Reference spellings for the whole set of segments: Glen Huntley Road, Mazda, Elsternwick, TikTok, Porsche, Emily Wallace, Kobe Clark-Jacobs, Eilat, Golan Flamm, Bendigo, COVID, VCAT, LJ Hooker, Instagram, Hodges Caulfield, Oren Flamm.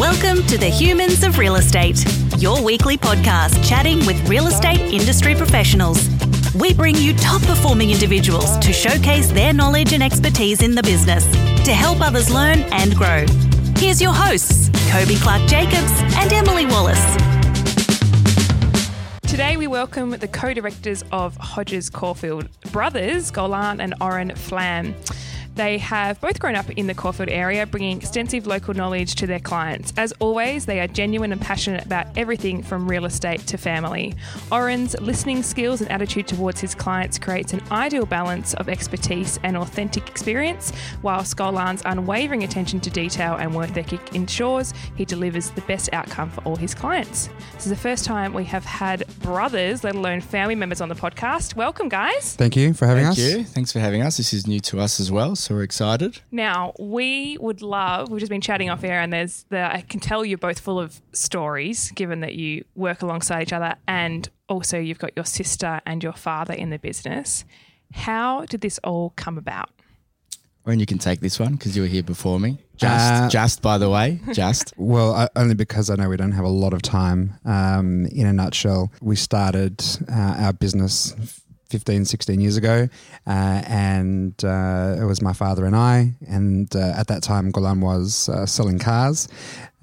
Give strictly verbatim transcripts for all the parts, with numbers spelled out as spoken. Welcome to the Humans of Real Estate, your weekly podcast chatting with real estate industry professionals. We bring you top-performing individuals to showcase their knowledge and expertise in the business to help others learn and grow. Here's your hosts, Kobe Clark-Jacobs and Emily Wallace. Today we welcome the co-directors of Hodges Caulfield, brothers Golan and Oren Flamm. They have both grown up in the Caulfield area, bringing extensive local knowledge to their clients. As always, they are genuine and passionate about everything from real estate to family. Oren's listening skills and attitude towards his clients creates an ideal balance of expertise and authentic experience, whilst Golan's unwavering attention to detail and work ethic ensures he delivers the best outcome for all his clients. This is the first time we have had brothers, let alone family members, on the podcast. Welcome, guys. Thank you for having Thank us. Thank you. Thanks for having us. This is new to us as well. So we're excited. Now, we would love, we've just been chatting off air and there's the, I can tell you're both full of stories given that you work alongside each other and also you've got your sister and your father in the business. How did this all come about? Oren, you can take this one because you were here before me. Just, uh, just by the way, just. Well, I, only because I know we don't have a lot of time. Um, in a nutshell, we started uh, our business fifteen, sixteen years ago uh, and uh, it was my father and I, and uh, at that time Golan was uh, selling cars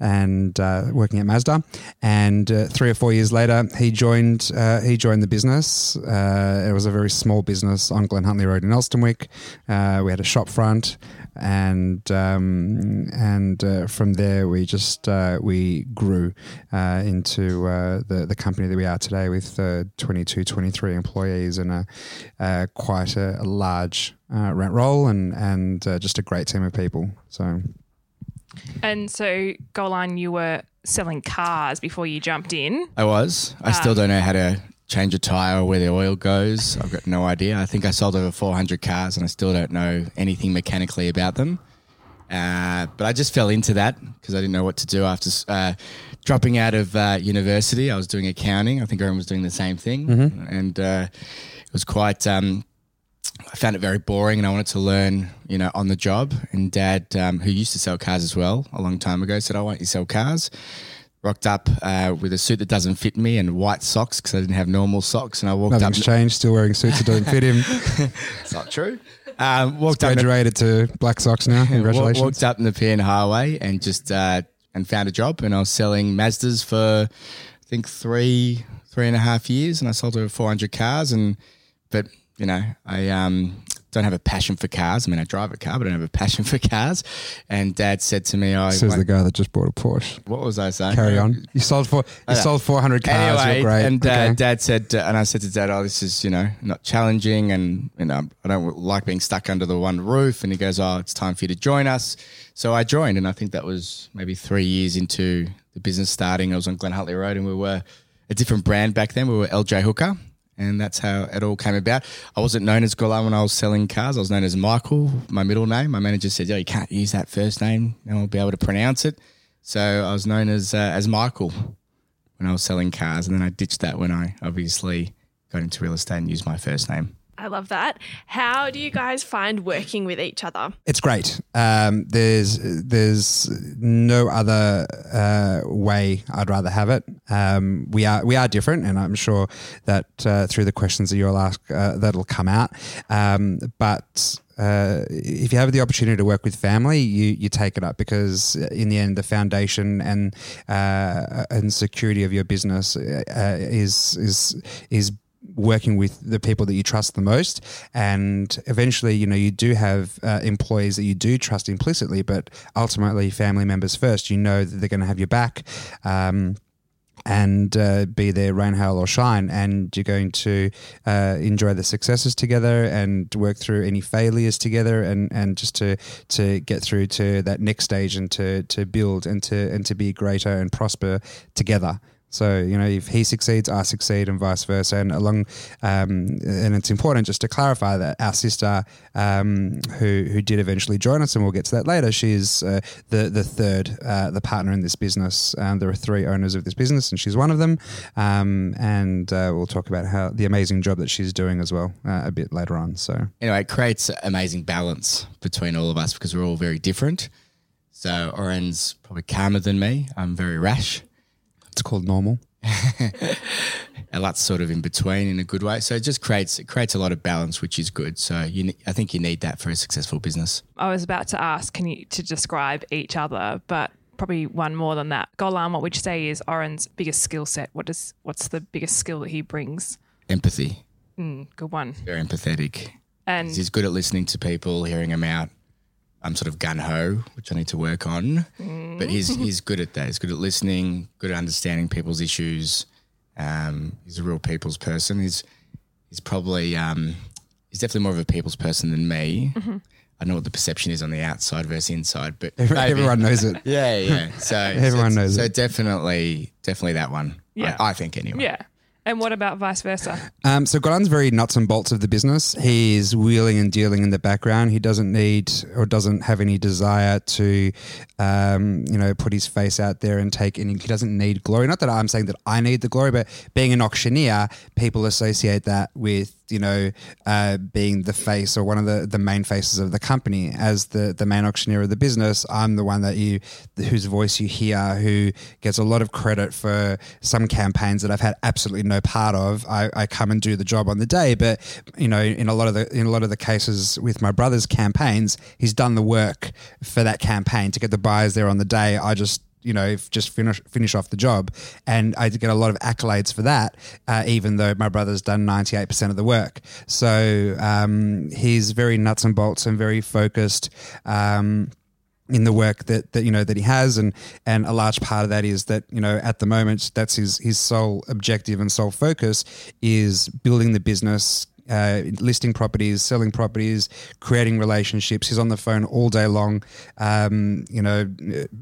and uh, working at Mazda, and uh, three or four years later he joined uh, he joined the business. Uh, it was a very small business on Glen Huntley Road in Elsternwick. Uh, we had a shop front, and um, and uh, from there we just uh, we grew uh, into uh, the, the company that we are today with uh, twenty-two, twenty-three employees and a, uh, quite a, a large uh, rent roll and, and uh, just a great team of people. So. And so, Golan, you were selling cars before you jumped in. I was. I um, still don't know how to change a tyre or where the oil goes. I've got no idea. I think I sold over four hundred cars and I still don't know anything mechanically about them. Uh, but I just fell into that because I didn't know what to do after uh, dropping out of uh, university. I was doing accounting. I think Oren was doing the same thing. Mm-hmm. And uh, it was quite um, – I found it very boring and I wanted to learn, you know, on the job. And Dad, um, who used to sell cars as well a long time ago, said, "Oh, why don't you sell cars?" Rocked up uh, with a suit that doesn't fit me and white socks because I didn't have normal socks. And I walked Nothing's up. Nothing's changed, still wearing suits that don't fit him. It's not true. Um, walked He's graduated up to black socks now. Congratulations. Walked up in the P N Highway and just uh, and found a job, and I was selling Mazdas for I think three, three and a half years, and I sold over four hundred cars. And but – You know, I um, don't have a passion for cars. I mean, I drive a car, but I don't have a passion for cars. And Dad said to me, "I." Says went, the guy that just bought a Porsche. What was I saying? Carry on. You sold four. You sold four hundred cars. Anyway, you're great. And uh, okay. Dad said, uh, and I said to Dad, "Oh, this is, you know, not challenging, and you know, I don't like being stuck under the one roof." And he goes, "Oh, it's time for you to join us." So I joined, and I think that was maybe three years into the business starting. I was on Glen Huntley Road, and we were a different brand back then. We were L J Hooker. And that's how it all came about. I wasn't known as Golan when I was selling cars. I was known as Michael, my middle name. My manager said, "Yo, you can't use that first name. No one will be able to pronounce it." So I was known as uh, as Michael when I was selling cars. And then I ditched that when I obviously got into real estate and used my first name. I love that. How do you guys find working with each other? It's great. Um, there's there's no other uh, way I'd rather have it. Um, we are we are different, and I'm sure that uh, through the questions that you'll ask, uh, that'll come out. Um, but Uh, if you have the opportunity to work with family, you, you take it up, because in the end, the foundation and uh, and security of your business uh, is is is. working with the people that you trust the most. And eventually, you know, you do have uh, employees that you do trust implicitly, but ultimately family members first. You know that they're going to have your back um, and uh, be there rain, hail or shine, and you're going to uh, enjoy the successes together and work through any failures together, and, and just to to get through to that next stage and to to build and to and to be greater and prosper together. So, you know, if he succeeds, I succeed, and vice versa. And along, um, and it's important just to clarify that our sister, um, who who did eventually join us, and we'll get to that later, she's uh, the the third, uh, the partner in this business. Um, there are three owners of this business, and she's one of them. Um, and uh, we'll talk about how the amazing job that she's doing as well uh, a bit later on. So anyway, it creates amazing balance between all of us because we're all very different. So Oren's probably calmer than me. I'm very rash. It's called normal. And that's sort of in between in a good way. So it just creates it creates a lot of balance, which is good. So you, I think you need that for a successful business. I was about to ask, can you to describe each other, but probably one more than that. Golan, what would you say is Oren's biggest skill set? What does what's the biggest skill that he brings? Empathy. Mm, good one. Very empathetic. And he's good at listening to people, hearing them out. I'm sort of gung-ho, which I need to work on. Mm. But he's he's good at that. He's good at listening, good at understanding people's issues. Um, he's a real people's person. He's he's probably um, he's definitely more of a people's person than me. Mm-hmm. I know what the perception is on the outside versus inside, but everyone, everyone knows it. Yeah, yeah. So everyone so, knows so it. So definitely, definitely that one. Yeah, I, I think anyway. Yeah. And what about vice versa? Um, so Golan's very nuts and bolts of the business. He's wheeling and dealing in the background. He doesn't need or doesn't have any desire to, um, you know, put his face out there and take any – he doesn't need glory. Not that I'm saying that I need the glory, but being an auctioneer, people associate that with, you know, uh, being the face or one of the, the main faces of the company. As the, the main auctioneer of the business, I'm the one that you whose voice you hear, who gets a lot of credit for some campaigns that I've had absolutely no part of. I, I come and do the job on the day, but you know, in a lot of the in a lot of the cases with my brother's campaigns, he's done the work for that campaign to get the buyers there on the day. I just you know, just finish finish off the job. And I get a lot of accolades for that, uh, even though my brother's done ninety-eight percent of the work. So um, he's very nuts and bolts and very focused um, in the work that, that, you know, that he has. And, and a large part of that is that, you know, at the moment, that's his, his sole objective and sole focus is building the business, Uh, listing properties, selling properties, creating relationships. He's on the phone all day long. Um, you know,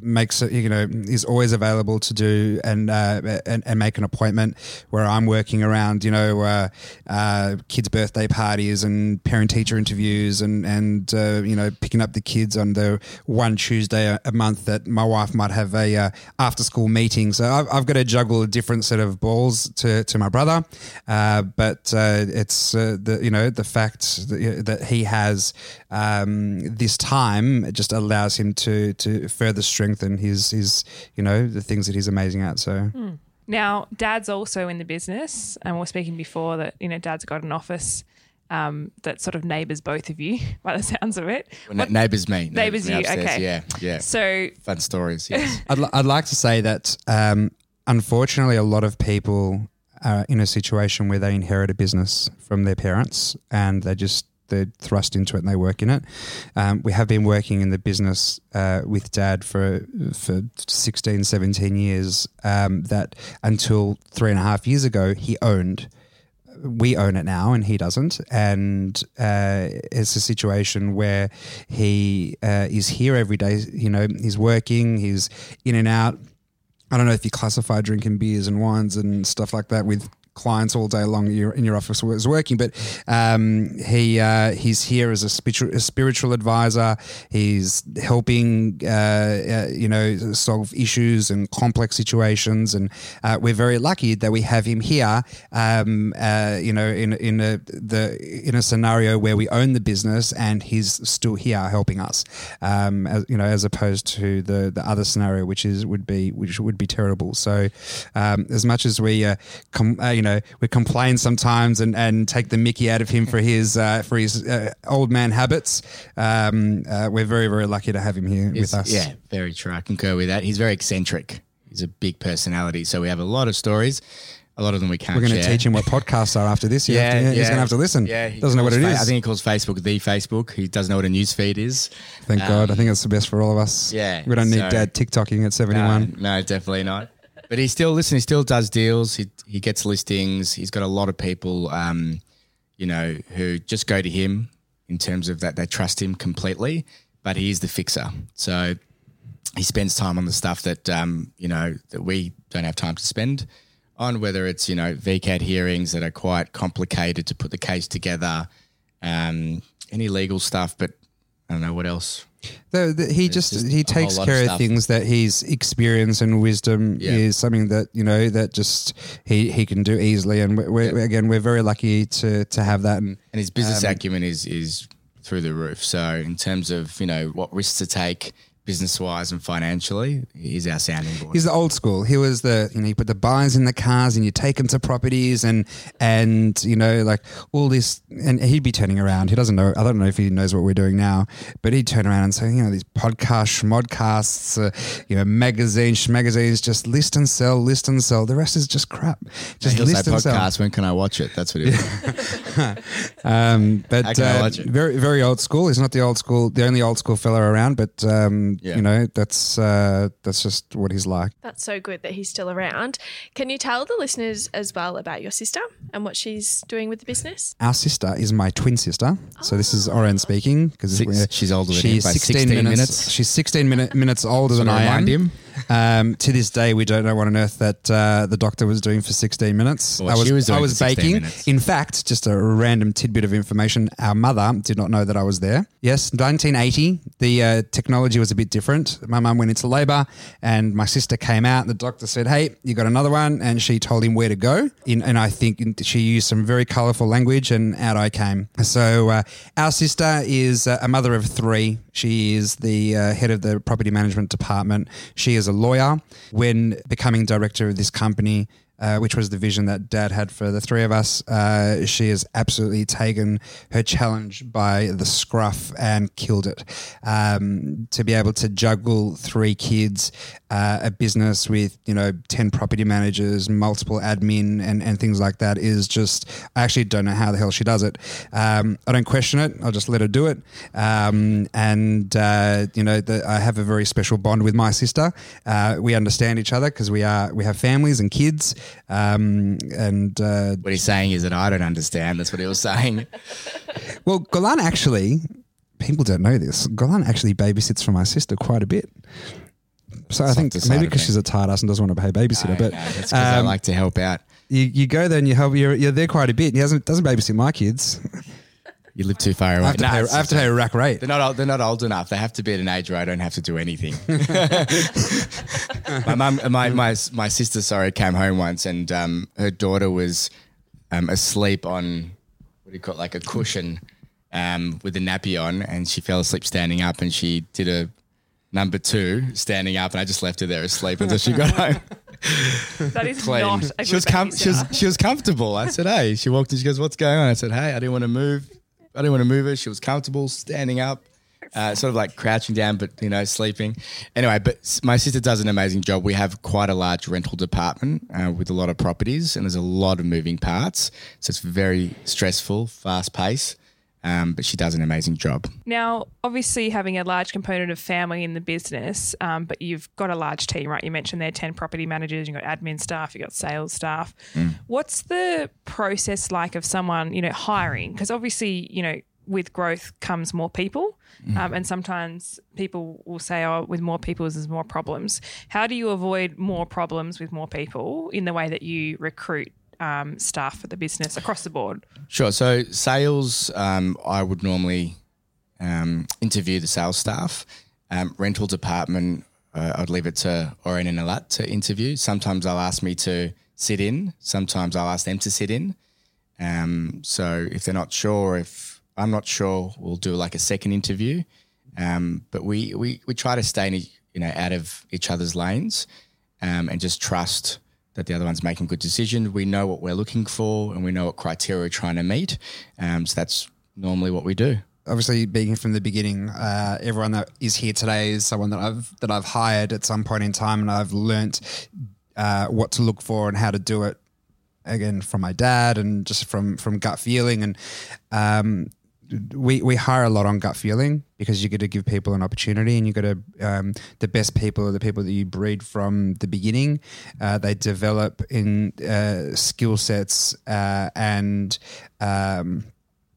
makes you know is always available to do and uh, and, and make an appointment. Where I'm working around, you know, uh, uh, kids' birthday parties and parent-teacher interviews and and uh, you know picking up the kids on the one Tuesday a month that my wife might have a uh, after-school meeting. So I've, I've got to juggle a different set of balls to to my brother, uh, but uh, it's. Uh, The, you know, the fact that, that he has um, this time just allows him to to further strengthen his, his you know, the things that he's amazing at. So mm. Now, Dad's also in the business, and we were speaking before that, you know, Dad's got an office um, that sort of neighbours both of you by the sounds of it. Well, neighbours me. Neighbours you, upstairs. Okay. Yeah, yeah. So fun stories, yes. I'd, l- I'd like to say that um, unfortunately a lot of people Uh, in a situation where they inherit a business from their parents and they just they're thrust into it and they work in it. Um, we have been working in the business uh, with Dad for for sixteen, seventeen years um, that until three and a half years ago he owned. We own it now and he doesn't, and uh, it's a situation where he uh, is here every day. You know, he's working, he's in and out. I don't know if you classify drinking beers and wines and stuff like that with clients all day long in your office was working, but um, he uh, he's here as a spiritual, a spiritual advisor. He's helping, uh, uh, you know, solve issues and complex situations, and uh, we're very lucky that we have him here. Um, uh, you know, in in a the in a scenario where we own the business and he's still here helping us. Um, as, you know, as opposed to the the other scenario, which is would be which would be terrible. So, um, as much as we uh, com- uh, you You know, we complain sometimes and, and take the mickey out of him for his uh, for his uh, old man habits. Um, uh, we're very, very lucky to have him here it's, with us. Yeah, very true. I concur with that. He's very eccentric. He's a big personality. So we have a lot of stories. A lot of them we can't share. We're going to teach him what podcasts are after this. yeah, to, yeah, He's going to have to listen. Yeah, he doesn't know what it is. I think he calls Facebook the Facebook. He doesn't know what a newsfeed is. Thank um, God. I think it's the best for all of us. Yeah. We don't need so, Dad TikToking at seventy-one. No, no, definitely not. But he still listen. He still does deals. He he gets listings. He's got a lot of people, um, you know, who just go to him in terms of that they trust him completely. But he is the fixer, so he spends time on the stuff that um, you know that we don't have time to spend on. Whether it's you know V CAT hearings that are quite complicated to put the case together, um, any legal stuff, but I don't know what else. The, the, he just, just he takes care of, of things that his experience and wisdom yeah. is something that you know that just he, he can do easily, and we're, yeah. again we're very lucky to to have that. And, and his business um, acumen is is through the roof. So in terms of you know what risks to take, business-wise and financially, he's our sounding board. He's the old school. He was the, you know, you put the buyers in the cars and you take them to properties and, and you know, like all this, and he'd be turning around. He doesn't know, I don't know if he knows what we're doing now, but he'd turn around and say, you know, these podcasts, schmodcasts, uh, you know, magazines, schmagazines, just list and sell, list and sell. The rest is just crap. Just and list say, and podcasts, sell. Podcasts, when can I watch it? That's what he was. um, but How can uh, I watch it? Very, very old school. He's not the old school, the only old school fella around, but, um, yeah. You know, that's uh, that's just what he's like. That's so good that he's still around. Can you tell the listeners as well about your sister and what she's doing with the business? Our sister is my twin sister. Oh. So this is Oren speaking because she's older than she's him by sixteen minutes. She's sixteen minutes older than I am. Him. Um, to this day, we don't know what on earth that uh, the doctor was doing for sixteen minutes. Well, I was, was I was baking. Minutes. In fact, just a random tidbit of information, our mother did not know that I was there. Yes, nineteen eighty, the uh, technology was a bit different. My mum went into labour and my sister came out. The doctor said, hey, you got another one, and she told him where to go. In, and I think she used some very colourful language, and out I came. So uh, our sister is uh, a mother of three. She is the uh, head of the property management department. She is a lawyer. When becoming director of this company, uh, which was the vision that Dad had for the three of us, uh, she has absolutely taken her challenge by the scruff and killed it. Um, to be able to juggle three kids, uh, a business with, you know, ten property managers, multiple admin and, and things like that is just – I actually don't know how the hell she does it. Um, I don't question it. I'll just let her do it. Um, and, uh, you know, the, I have a very special bond with my sister. Uh, we understand each other because we are we have families and kids. Um, and uh, what he's saying is that I don't understand. That's what he was saying. Well, Golan actually, people don't know this, Golan actually babysits for my sister quite a bit. So it's I think maybe because she's a tight ass and doesn't want to pay babysitter. No, but no, that's because um, I like to help out. You, you go there and you help. You're, you're there quite a bit. And he doesn't doesn't babysit my kids. You live too far away. I have to, no, pay, I have to pay a rack rate. They're not, they're not old enough. They have to be at an age where I don't have to do anything. my, mum, my my my sister, sorry, came home once and um, her daughter was um, asleep on, what do you call it, like a cushion um, with a nappy on, and she fell asleep standing up, and she did a number two standing up, and I just left her there asleep until she got home. That is clean. Not a good she was, com- she, was, she was comfortable. I said, hey. She walked in. She goes, what's going on? I said, hey, I didn't want to move. I didn't want to move her. She was comfortable standing up, uh, sort of like crouching down, but, you know, sleeping. Anyway, but my sister does an amazing job. We have quite a large rental department uh, with a lot of properties, and there's a lot of moving parts. So it's very stressful, fast pace, um, but she does an amazing job. Now, obviously having a large component of family in the business, um, but you've got a large team, right? You mentioned there are ten property managers, you've got admin staff, you've got sales staff. Mm. What's the process like of someone, you know, hiring? Because obviously, you know, with growth comes more people, mm. um, and sometimes people will say, oh, with more people there's more problems. How do you avoid more problems with more people in the way that you recruit Um, staff for the business across the board? Sure. So sales, um, I would normally um, interview the sales staff. Um, rental department, uh, I'd leave it to Oren and Alat to interview. Sometimes they'll ask me to sit in. Sometimes I'll ask them to sit in. Um, so if they're not sure, if I'm not sure, we'll do like a second interview. Um, but we, we, we try to stay, you know, out of each other's lanes um, and just trust that the other one's making good decisions. We know what we're looking for and we know what criteria we're trying to meet. Um, so that's normally what we do. Obviously, being from the beginning, uh, everyone that is here today is someone that I've that I've hired at some point in time, and I've learnt uh, what to look for and how to do it, again, from my dad and just from, from gut feeling. And um, we, we hire a lot on gut feeling, because you got to give people an opportunity, and you got to um, the best people are the people that you breed from the beginning. Uh, they develop in uh, skill sets uh, and um,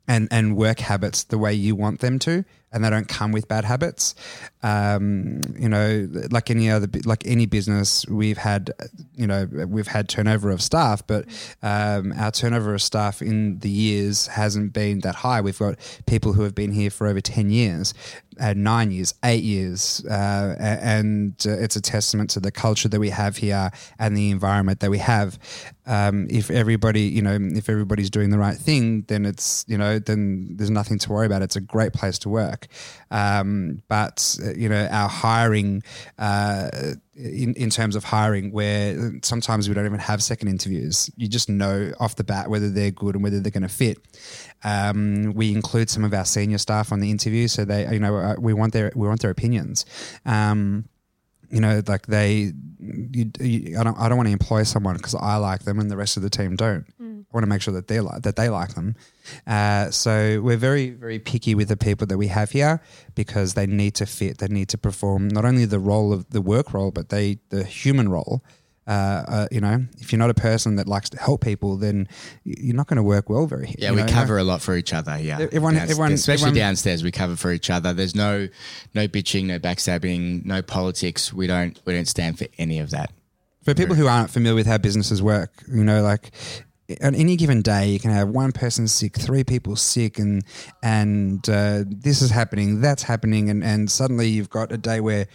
and and work habits the way you want them to, and they don't come with bad habits. Um, you know, like any other, like any business, we've had, you know, we've had turnover of staff, but um, our turnover of staff in the years hasn't been that high. We've got people who have been here for over ten years, uh, nine years, eight years, uh, and uh, it's a testament to the culture that we have here and the environment that we have. Um, if everybody, you know, if everybody's doing the right thing, then it's, you know, then there's nothing to worry about. It's a great place to work. Um, but, uh, you know, our hiring, uh, in, in terms of hiring, where sometimes we don't even have second interviews, you just know off the bat whether they're good and whether they're going to fit. Um, we include some of our senior staff on the interview. So they, you know, we want their, we want their opinions. Um, You know, like they, you, you, I don't, I don't want to employ someone because I like them and the rest of the team don't. Mm. I want to make sure that they like that they like them. Uh, so we're very, very picky with the people that we have here because they need to fit, they need to perform not only the role of the work role, but they the human role. Uh, uh, you know, if you're not a person that likes to help people, then you're not going to work well very here. Yeah, we know? cover a lot for each other. Yeah, everyone, downstairs, everyone especially everyone, downstairs, we cover for each other. There's no, no bitching, no backstabbing, no politics. We don't, we don't stand for any of that. For people who aren't familiar with how businesses work, you know, like on any given day, you can have one person sick, three people sick, and and uh, this is happening, that's happening, and and suddenly you've got a day where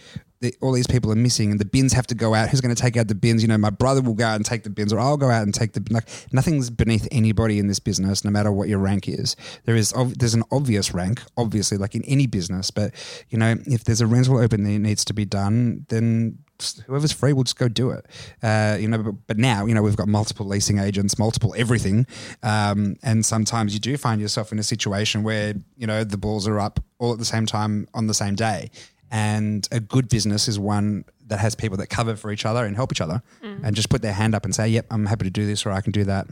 The, all these people are missing and the bins have to go out. Who's going to take out the bins? You know, my brother will go out and take the bins, or I'll go out and take the like. Nothing's beneath anybody in this business, no matter what your rank is. There is ov- there's an obvious rank, obviously, like in any business. But you know, if there's a rental open that needs to be done, then whoever's free will just go do it. Uh, you know, but, but now you know we've got multiple leasing agents, multiple everything, um, and sometimes you do find yourself in a situation where you know the balls are up all at the same time on the same day. And a good business is one that has people that cover for each other and help each other mm. and just put their hand up and say, yep, I'm happy to do this or I can do that.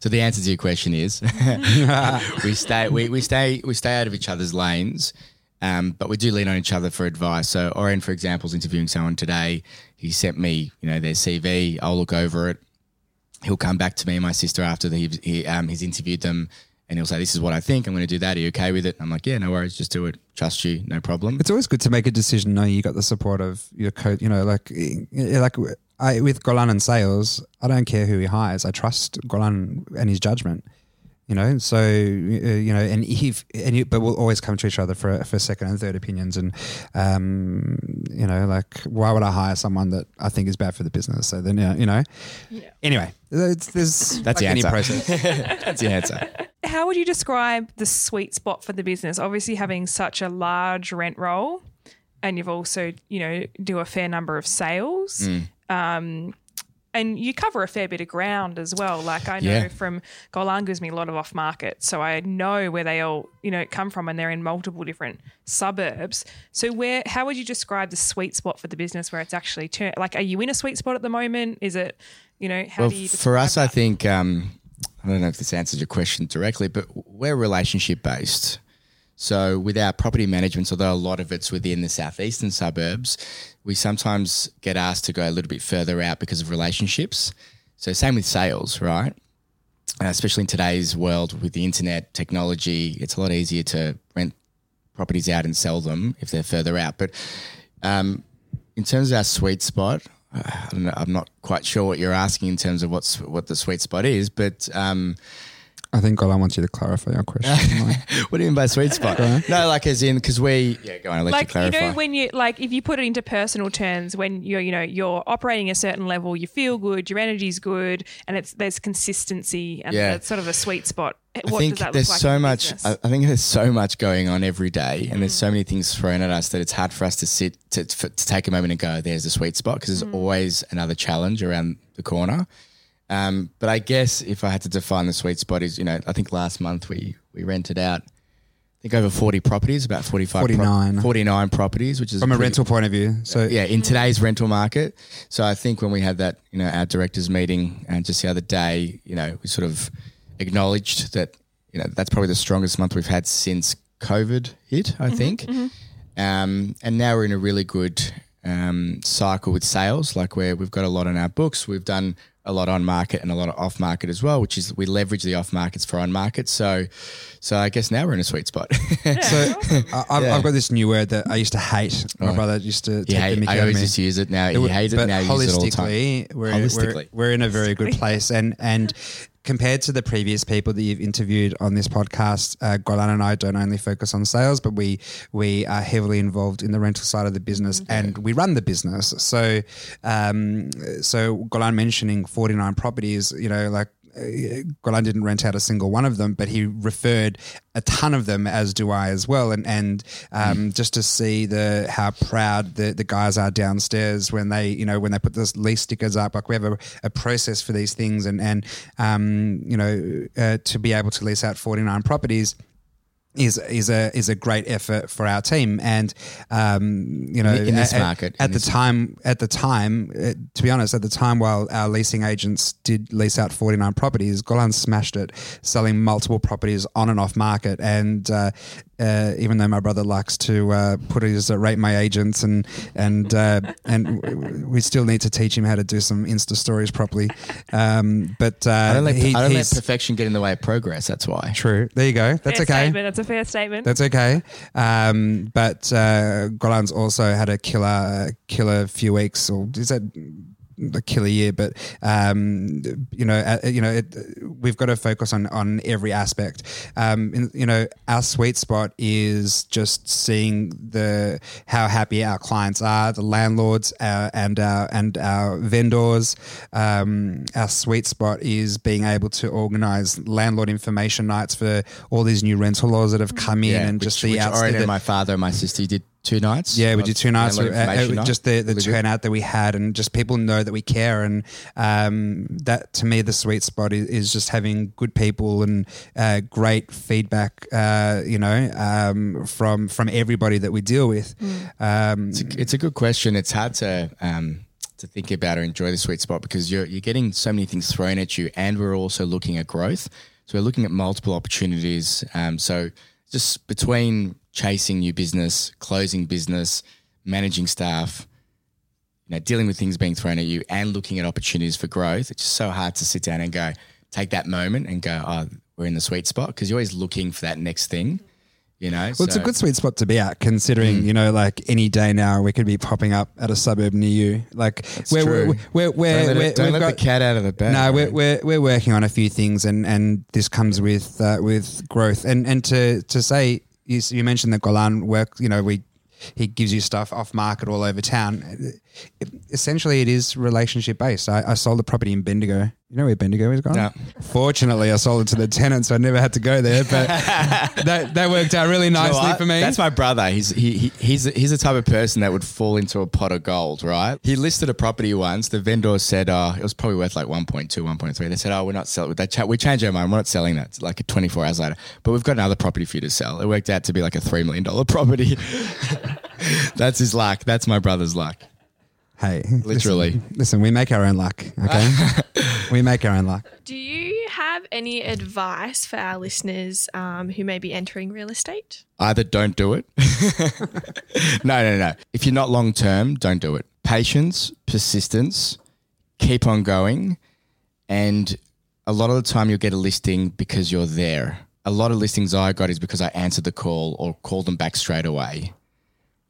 So the answer to your question is we stay we, we stay we stay out of each other's lanes, um, but we do lean on each other for advice. So Oren, for example, is interviewing someone today. He sent me, you know, their C V. I'll look over it. He'll come back to me and my sister after the, he, he, um, he's interviewed them. And he'll say, this is what I think. I'm going to do that. Are you okay with it? And I'm like, yeah, no worries. Just do it. Trust you. No problem. It's always good to make a decision knowing you got the support of your coach. You know, like like I, with Golan in sales, I don't care who he hires. I trust Golan and his judgment. You know, so, uh, you know, and if, and you, but we'll always come to each other for for second and third opinions. And, um, you know, like, why would I hire someone that I think is bad for the business? So then, you know, yeah. Anyway, it's, there's that's like the any process. That's the answer. How would you describe the sweet spot for the business? Obviously having such a large rent roll and you've also, you know, do a fair number of sales. Mm. Um And you cover a fair bit of ground as well. Like I know yeah. from Golan gives me a lot of off market, so I know where they all you know come from, and they're in multiple different suburbs. So where, how would you describe the sweet spot for the business where it's actually turn, like? Are you in a sweet spot at the moment? Is it you know? How well, do you for us, that? I think um, I don't know if this answers your question directly, but we're relationship based. So with our property management, although a lot of it's within the southeastern suburbs, we sometimes get asked to go a little bit further out because of relationships. So same with sales, right? Uh, especially in today's world with the internet, technology, it's a lot easier to rent properties out and sell them if they're further out. But um, in terms of our sweet spot, I don't know, I'm not quite sure what you're asking in terms of what's what the sweet spot is, but um, – I think God, I want you to clarify your question. Like. What do you mean by sweet spot? No, like as in because we yeah go on. I'll let like, you clarify. You know when you like if you put it into personal terms, when you're you know you're operating a certain level, you feel good, your energy's good, and it's there's consistency and yeah. It's sort of a sweet spot. What I think does that there's look like so much. I, I think there's so much going on every day, and mm. there's so many things thrown at us that it's hard for us to sit to to, to take a moment and go. There's the sweet spot because there's mm. always another challenge around the corner. Um, but I guess if I had to define the sweet spot is, you know, I think last month we, we rented out, I think over forty properties, about forty-five, forty-nine, pro- forty-nine properties, which is from a, pretty, a rental point of view. So yeah, in today's rental market. So I think when we had that, you know, our directors meeting and just the other day, you know, we sort of acknowledged that, you know, that's probably the strongest month we've had since COVID hit, I mm-hmm, think. Mm-hmm. Um, and now we're in a really good um, cycle with sales, like where we've got a lot on our books. We've done a lot on market and a lot of off market as well, which is we leverage the off markets for on market. So, so I guess now we're in a sweet spot. Yeah, so awesome. I've, yeah. I've got this new word that I used to hate. My oh. brother used to take hate, the mickey I always just use it now. It, he hates it now. Holistically, use it all the time. We're, holistically, we're, we're in a very good place, and and compared to the previous people that you've interviewed on this podcast, uh, Golan and I don't only focus on sales, but we we are heavily involved in the rental side of the business, okay, and we run the business. So, um, so Golan mentioning forty-nine properties, you know, like, Golan didn't rent out a single one of them, but he referred a ton of them, as do I as well. And and um, just to see the how proud the, the guys are downstairs when they, you know, when they put the lease stickers up, like we have a, a process for these things, and and um, you know, uh, to be able to lease out forty-nine properties is is a is a great effort for our team. And um, you know, in this at, market at the time market. at the time uh, to be honest at the time while our leasing agents did lease out forty-nine properties, Golan smashed it, selling multiple properties on and off market. And uh, uh, even though my brother likes to uh, put it as a rate my agents, and and uh, and w- we still need to teach him how to do some Insta stories properly, um, but uh, I don't, let, he, I don't let perfection get in the way of progress. That's why. True, there you go. That's fair okay statement. That's a fair statement. That's okay. Um, but uh, Golan's also had a killer, killer few weeks, or is that a killer year? But um, you know, uh, you know, it, we've got to focus on on every aspect. Um, and, you know, our sweet spot is just seeing the how happy our clients are, the landlords, uh, and our and our vendors. Um, our sweet spot is being able to organise landlord information nights for all these new rental laws that have come in, yeah, and which, just the outside. And my father and my sister did. Two nights? Yeah, we did two nights. Uh, uh, just the, the turnout that we had, and just people know that we care. And um, that, to me, the sweet spot is, is just having good people and uh, great feedback, uh, you know, um, from from everybody that we deal with. Mm. Um, it's, a, it's a good question. It's hard to um, to think about or enjoy the sweet spot because you're you're getting so many things thrown at you, and we're also looking at growth. So we're looking at multiple opportunities. Um, so just between chasing new business, closing business, managing staff, you know, dealing with things being thrown at you and looking at opportunities for growth, it's just so hard to sit down and go, take that moment and go, oh, we're in the sweet spot, because you're always looking for that next thing. You know, well, so. It's a good sweet spot to be at, considering, mm. you know, like any day now we could be popping up at a suburb near you. Like, that's we're, true. We're, we're, we're, don't let, it, don't let got, the cat out of the bag. No, we're, we're we're working on a few things, and, and this comes with uh, with growth. And and to to say, you, you mentioned that Golan works, you know, we he gives you stuff off market all over town. It, essentially, it is relationship based. I, I sold a property in Bendigo. You know where Bendigo is, Golan? No. Fortunately, I sold it to the tenant, so I never had to go there. But that, that worked out really nicely, you know, for me. That's my brother. He's he, he he's he's the type of person that would fall into a pot of gold, right? He listed a property once. The vendor said, "Oh, it was probably worth like one point two, one point three." They said, "Oh, we're not selling." They ch- we changed our mind. We're not selling that. It's like twenty-four hours later, but we've got another property for you to sell. It worked out to be like a three million dollar property. That's his luck. That's my brother's luck. Hey, literally. Listen, listen, we make our own luck, okay? We make our own luck. Do you have any advice for our listeners um, who may be entering real estate? Either don't do it. No, no, no. If you're not long-term, don't do it. Patience, persistence, keep on going. And a lot of the time you'll get a listing because you're there. A lot of listings I got is because I answered the call or called them back straight away.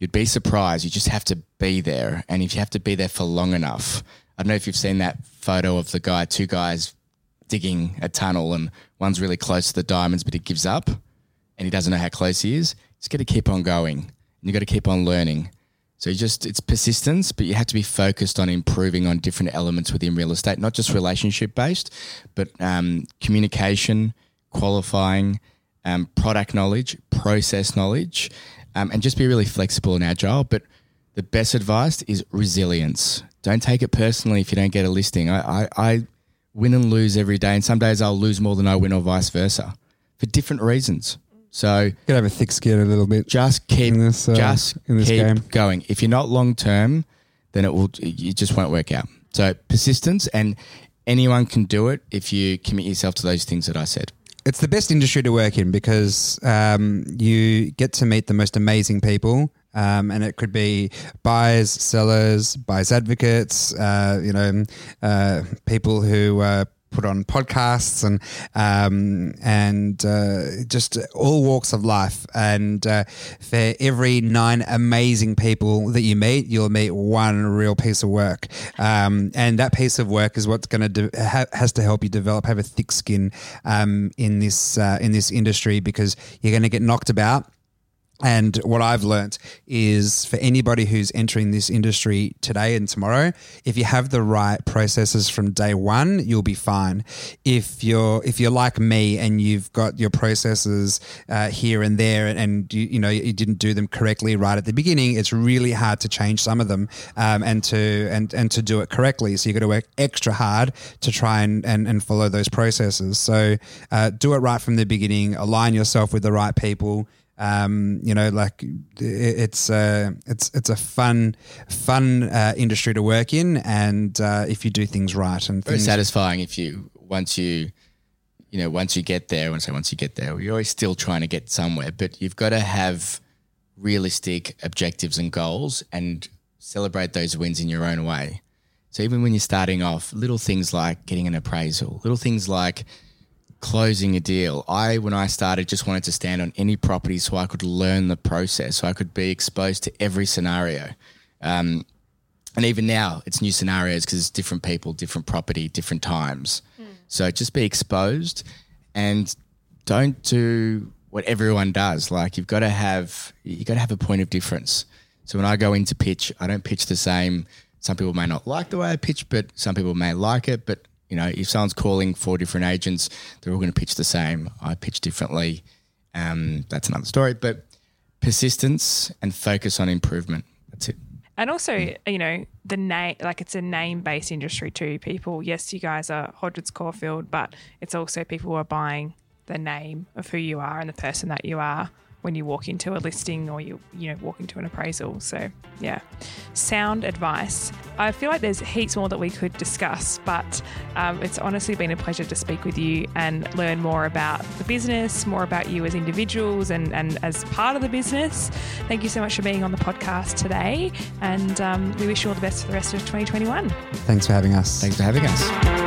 You'd be surprised. You just have to be there. And if you have to be there for long enough, I don't know if you've seen that photo of the guy, two guys digging a tunnel, and one's really close to the diamonds, but he gives up and he doesn't know how close he is. It's got to keep on going, and you've got to keep on learning. So you just, it's persistence, but you have to be focused on improving on different elements within real estate, not just relationship based, but um, communication, qualifying, um, product knowledge, process knowledge. Um, and just be really flexible and agile. But the best advice is resilience. Don't take it personally if you don't get a listing. I, I, I win and lose every day, and some days I'll lose more than I win or vice versa for different reasons. So you can have a thick skin a little bit. Just keep, in this, uh, just in this keep game. going. If you're not long-term, then it will. You just won't work out. So persistence, and anyone can do it if you commit yourself to those things that I said. It's the best industry to work in because um, you get to meet the most amazing people, um, and it could be buyers, sellers, buyers advocates, uh, you know, uh, people who uh, put on podcasts and um, and uh, just all walks of life. And uh, for every nine amazing people that you meet, you'll meet one real piece of work. Um, and that piece of work is what's going to de- ha- has to help you develop, have a thick skin um, in this uh, in this industry, because you're going to get knocked about. And what I've learnt is, for anybody who's entering this industry today and tomorrow, if you have the right processes from day one, you'll be fine. If you're if you're like me and you've got your processes uh, here and there, and, and you, you know you didn't do them correctly right at the beginning, it's really hard to change some of them um, and to and and to do it correctly. So you've got to work extra hard to try and and, and follow those processes. So uh, do it right from the beginning. Align yourself with the right people. Um, you know, like it's uh, it's it's a fun fun uh, industry to work in, and uh, if you do things right, and very things satisfying. If you once you you know once you get there, I want to say once you get there, you're always still trying to get somewhere, but you've got to have realistic objectives and goals, and celebrate those wins in your own way. So even when you're starting off, little things like getting an appraisal, little things like closing a deal. I, when I started, just wanted to stand on any property so I could learn the process, so I could be exposed to every scenario. Um, and even now it's new scenarios because it's different people, different property, different times. Mm. So just be exposed and don't do what everyone does. Like you've got to have, you've got to have a point of difference. So when I go into pitch, I don't pitch the same. Some people may not like the way I pitch, but some people may like it, but you know, if someone's calling four different agents, they're all going to pitch the same. I pitch differently. Um, that's another story. But persistence and focus on improvement. That's it. And also, mm. you know, the name, like it's a name-based industry too. People, yes, you guys are Hodges Caulfield, but it's also people who are buying the name of who you are and the person that you are when you walk into a listing or you you know walk into an appraisal. So yeah, sound advice. I feel like there's heaps more that we could discuss, but um, it's honestly been a pleasure to speak with you and learn more about the business, more about you as individuals and, and as part of the business. Thank you so much for being on the podcast today, and um, we wish you all the best for the rest of twenty twenty-one. Thanks for having us. Thanks for having us.